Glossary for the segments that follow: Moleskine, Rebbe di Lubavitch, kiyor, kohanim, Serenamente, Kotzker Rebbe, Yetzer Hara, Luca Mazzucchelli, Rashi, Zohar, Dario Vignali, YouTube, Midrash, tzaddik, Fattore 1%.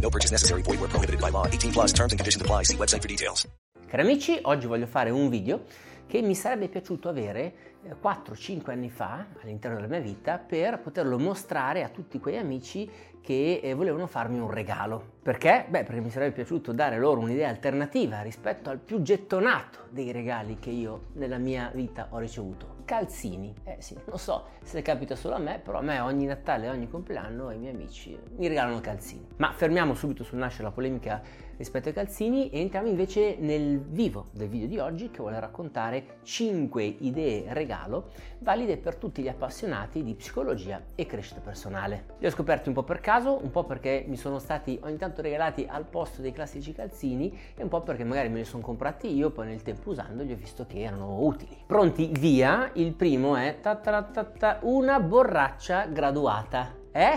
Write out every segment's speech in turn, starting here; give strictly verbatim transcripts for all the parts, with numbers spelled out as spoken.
No purchase necessary. Void where prohibited by law. eighteen plus. Terms and conditions apply. See website for details. Cari amici, oggi voglio fare un video che mi sarebbe piaciuto avere quattro cinque anni fa all'interno della mia vita per poterlo mostrare a tutti quei amici che volevano farmi un regalo. Perché? Beh, perché mi sarebbe piaciuto dare loro un'idea alternativa rispetto al più gettonato dei regali che io nella mia vita ho ricevuto. Calzini. Eh sì, non so se capita solo a me, però a me ogni Natale, ogni compleanno i miei amici mi regalano calzini. Ma fermiamo subito sul nascere la polemica rispetto ai calzini e entriamo invece nel vivo del video di oggi, che vuole raccontare cinque idee regalo valide per tutti gli appassionati di psicologia e crescita personale. Li ho scoperti un po' per caso, un po' perché mi sono stati ogni tanto regalati al posto dei classici calzini e un po' perché magari me li sono comprati io, poi nel tempo usandoli ho visto che erano utili. Pronti, via. Il primo è ta ta ta ta, una borraccia graduata. Eh?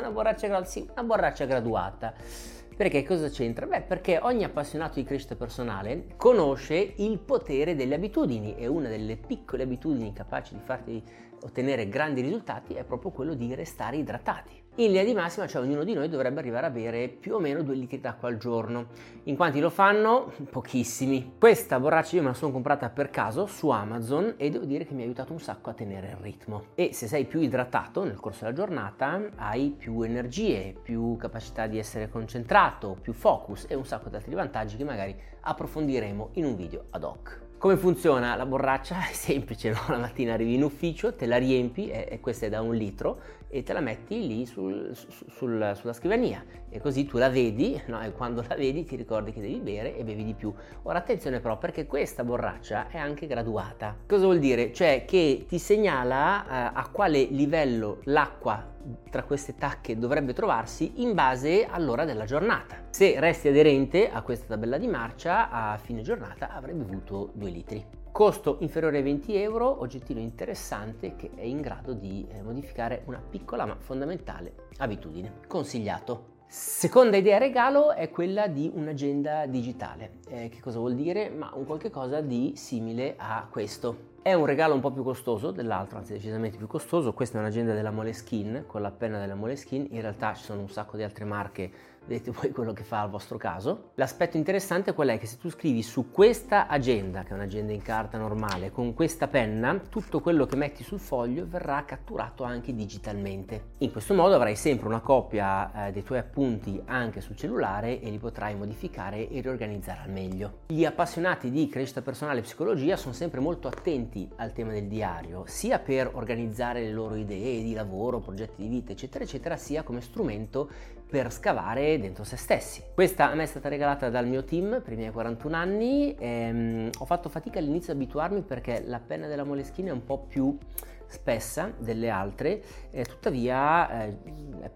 Una borraccia graduata? Sì, una borraccia graduata. Perché cosa c'entra? Beh, perché ogni appassionato di crescita personale conosce il potere delle abitudini e una delle piccole abitudini capaci di farti ottenere grandi risultati è proprio quello di restare idratati. In linea di massima, cioè, ognuno di noi dovrebbe arrivare a bere più o meno due litri d'acqua al giorno. In quanti lo fanno? Pochissimi. Questa borraccia io me la sono comprata per caso su Amazon e devo dire che mi ha aiutato un sacco a tenere il ritmo. E se sei più idratato nel corso della giornata, hai più energie, più capacità di essere concentrato, più focus e un sacco di altri vantaggi che magari approfondiremo in un video ad hoc. Come funziona la borraccia? È semplice, no? La mattina arrivi in ufficio, te la riempi, e questa è da un litro, e te la metti lì sul, sul, sul, sulla scrivania e così tu la vedi, no? E quando la vedi ti ricordi che devi bere e bevi di più. Ora attenzione però, perché questa borraccia è anche graduata. Cosa vuol dire? Cioè che ti segnala eh, a quale livello l'acqua tra queste tacche dovrebbe trovarsi in base all'ora della giornata. Se resti aderente a questa tabella di marcia, a fine giornata avrai bevuto due litri. Costo inferiore ai venti euro, oggettino interessante che è in grado di modificare una piccola ma fondamentale abitudine. Consigliato. Seconda idea regalo è quella di un'agenda digitale. Eh, che cosa vuol dire? Ma un qualche cosa di simile a questo. È un regalo un po' più costoso dell'altro, anzi decisamente più costoso. Questa è un'agenda della Moleskine, con la penna della Moleskine. In realtà ci sono un sacco di altre marche, vedete voi quello che fa al vostro caso. L'aspetto interessante qual è? Che se tu scrivi su questa agenda, che è un'agenda in carta normale, con questa penna, tutto quello che metti sul foglio verrà catturato anche digitalmente. In questo modo avrai sempre una copia eh, dei tuoi appunti anche sul cellulare e li potrai modificare e riorganizzare al meglio. Gli appassionati di crescita personale e psicologia sono sempre molto attenti al tema del diario, sia per organizzare le loro idee di lavoro, progetti di vita, eccetera eccetera, sia come strumento per scavare dentro se stessi. Questa a me è stata regalata dal mio team per i miei quarantuno anni. ehm, ho fatto fatica all'inizio ad abituarmi perché la penna della Moleskine è un po' più spessa delle altre, eh, tuttavia eh,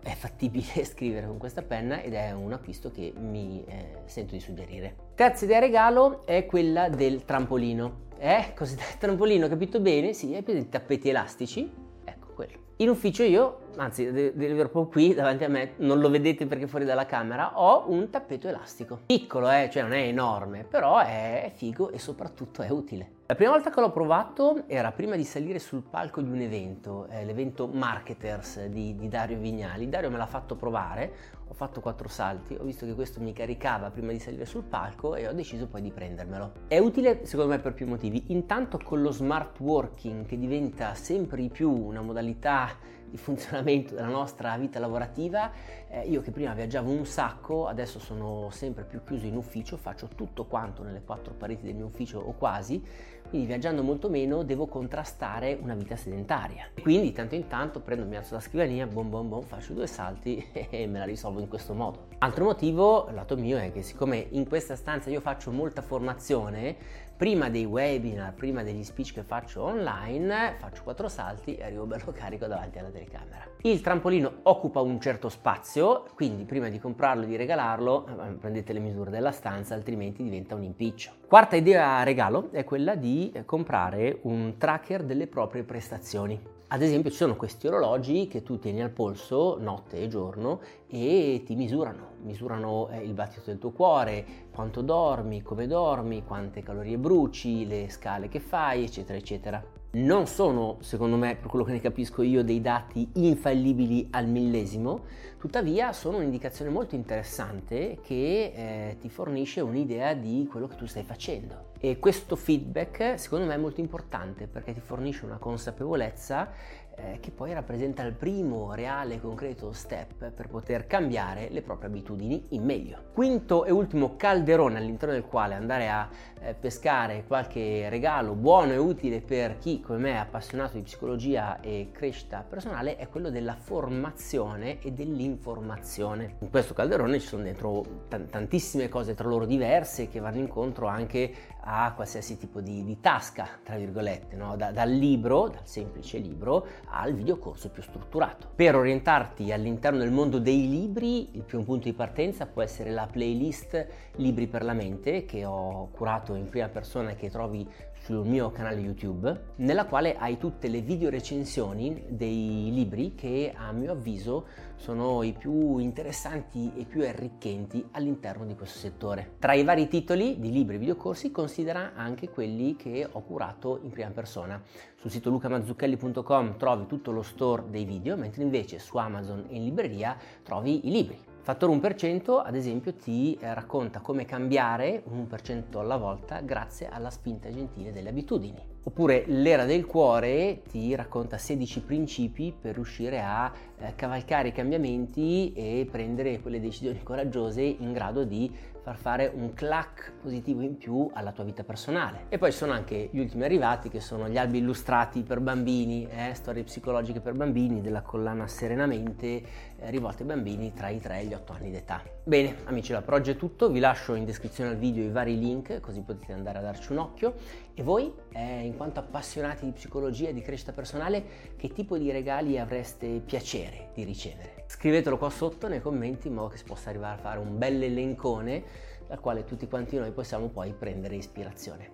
è fattibile scrivere con questa penna ed è un acquisto che mi eh, sento di suggerire. Terza idea regalo è quella del trampolino. Eh, cosiddetto trampolino, capito bene? Sì, hai preso i tappeti elastici, ecco quello. In ufficio io, anzi, devo dire proprio qui davanti a me, non lo vedete perché fuori dalla camera, ho un tappeto elastico. Piccolo, eh, cioè non è enorme, però è figo e soprattutto è utile. La prima volta che l'ho provato era prima di salire sul palco di un evento, eh, l'evento Marketers di, di Dario Vignali. Dario me l'ha fatto provare, ho fatto quattro salti, ho visto che questo mi caricava prima di salire sul palco e ho deciso poi di prendermelo. È utile secondo me per più motivi. Intanto con lo smart working, che diventa sempre di più una modalità il funzionamento della nostra vita lavorativa. Eh, io che prima viaggiavo un sacco, adesso sono sempre più chiuso in ufficio, faccio tutto quanto nelle quattro pareti del mio ufficio o quasi, quindi viaggiando molto meno devo contrastare una vita sedentaria. Quindi tanto in tanto prendo, mi alzo la scrivania, bom bom bom, faccio due salti e me la risolvo in questo modo. Altro motivo, lato mio, è che siccome in questa stanza io faccio molta formazione, prima dei webinar, prima degli speech che faccio online, faccio quattro salti e arrivo bello carico davanti alla telecamera. Il trampolino occupa un certo spazio, quindi prima di comprarlo e di regalarlo prendete le misure della stanza, altrimenti diventa un impiccio. Quarta idea regalo è quella di comprare un tracker delle proprie prestazioni. Ad esempio ci sono questi orologi che tu tieni al polso notte e giorno e ti misurano, misurano il battito del tuo cuore, quanto dormi, come dormi, quante calorie bruci, le scale che fai, eccetera eccetera. Non sono, secondo me, per quello che ne capisco io, dei dati infallibili al millesimo, tuttavia sono un'indicazione molto interessante che eh, ti fornisce un'idea di quello che tu stai facendo. E questo feedback secondo me è molto importante perché ti fornisce una consapevolezza eh, che poi rappresenta il primo reale e concreto step per poter cambiare le proprie abitudini in meglio. Quinto e ultimo calderone all'interno del quale andare a eh, pescare qualche regalo buono e utile per chi come me è appassionato di psicologia e crescita personale è quello della formazione e dell'informazione. In questo calderone ci sono dentro t- tantissime cose tra loro diverse che vanno incontro anche a qualsiasi tipo di, di tasca, tra virgolette, no? da, dal libro, dal semplice libro, al videocorso più strutturato. Per orientarti all'interno del mondo dei libri, il primo punto di partenza può essere la playlist Libri per la Mente, che ho curato in prima persona e che trovi sul mio canale YouTube, nella quale hai tutte le video recensioni dei libri che a mio avviso sono i più interessanti e più arricchenti all'interno di questo settore. Tra i vari titoli di libri e videocorsi considera anche quelli che ho curato in prima persona. Sul sito luca mazzucchelli punto com trovi tutto lo store dei video, mentre invece su Amazon e in libreria trovi i libri. Fattore uno per cento ad esempio ti eh, racconta come cambiare un uno per cento alla volta grazie alla spinta gentile delle abitudini. Oppure l'era del cuore ti racconta sedici principi per riuscire a eh, cavalcare i cambiamenti e prendere quelle decisioni coraggiose in grado di far fare un clac positivo in più alla tua vita personale. E poi ci sono anche gli ultimi arrivati che sono gli albi illustrati per bambini, eh, storie psicologiche per bambini della collana Serenamente, eh, rivolte ai bambini tra i tre e gli otto anni d'età. Bene amici, per oggi è tutto, vi lascio in descrizione al video i vari link così potete andare a darci un occhio. E voi, eh, in quanto appassionati di psicologia e di crescita personale, che tipo di regali avreste piacere di ricevere? Scrivetelo qua sotto nei commenti in modo che si possa arrivare a fare un bel elencone dal quale tutti quanti noi possiamo poi prendere ispirazione.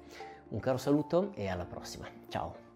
Un caro saluto e alla prossima, ciao!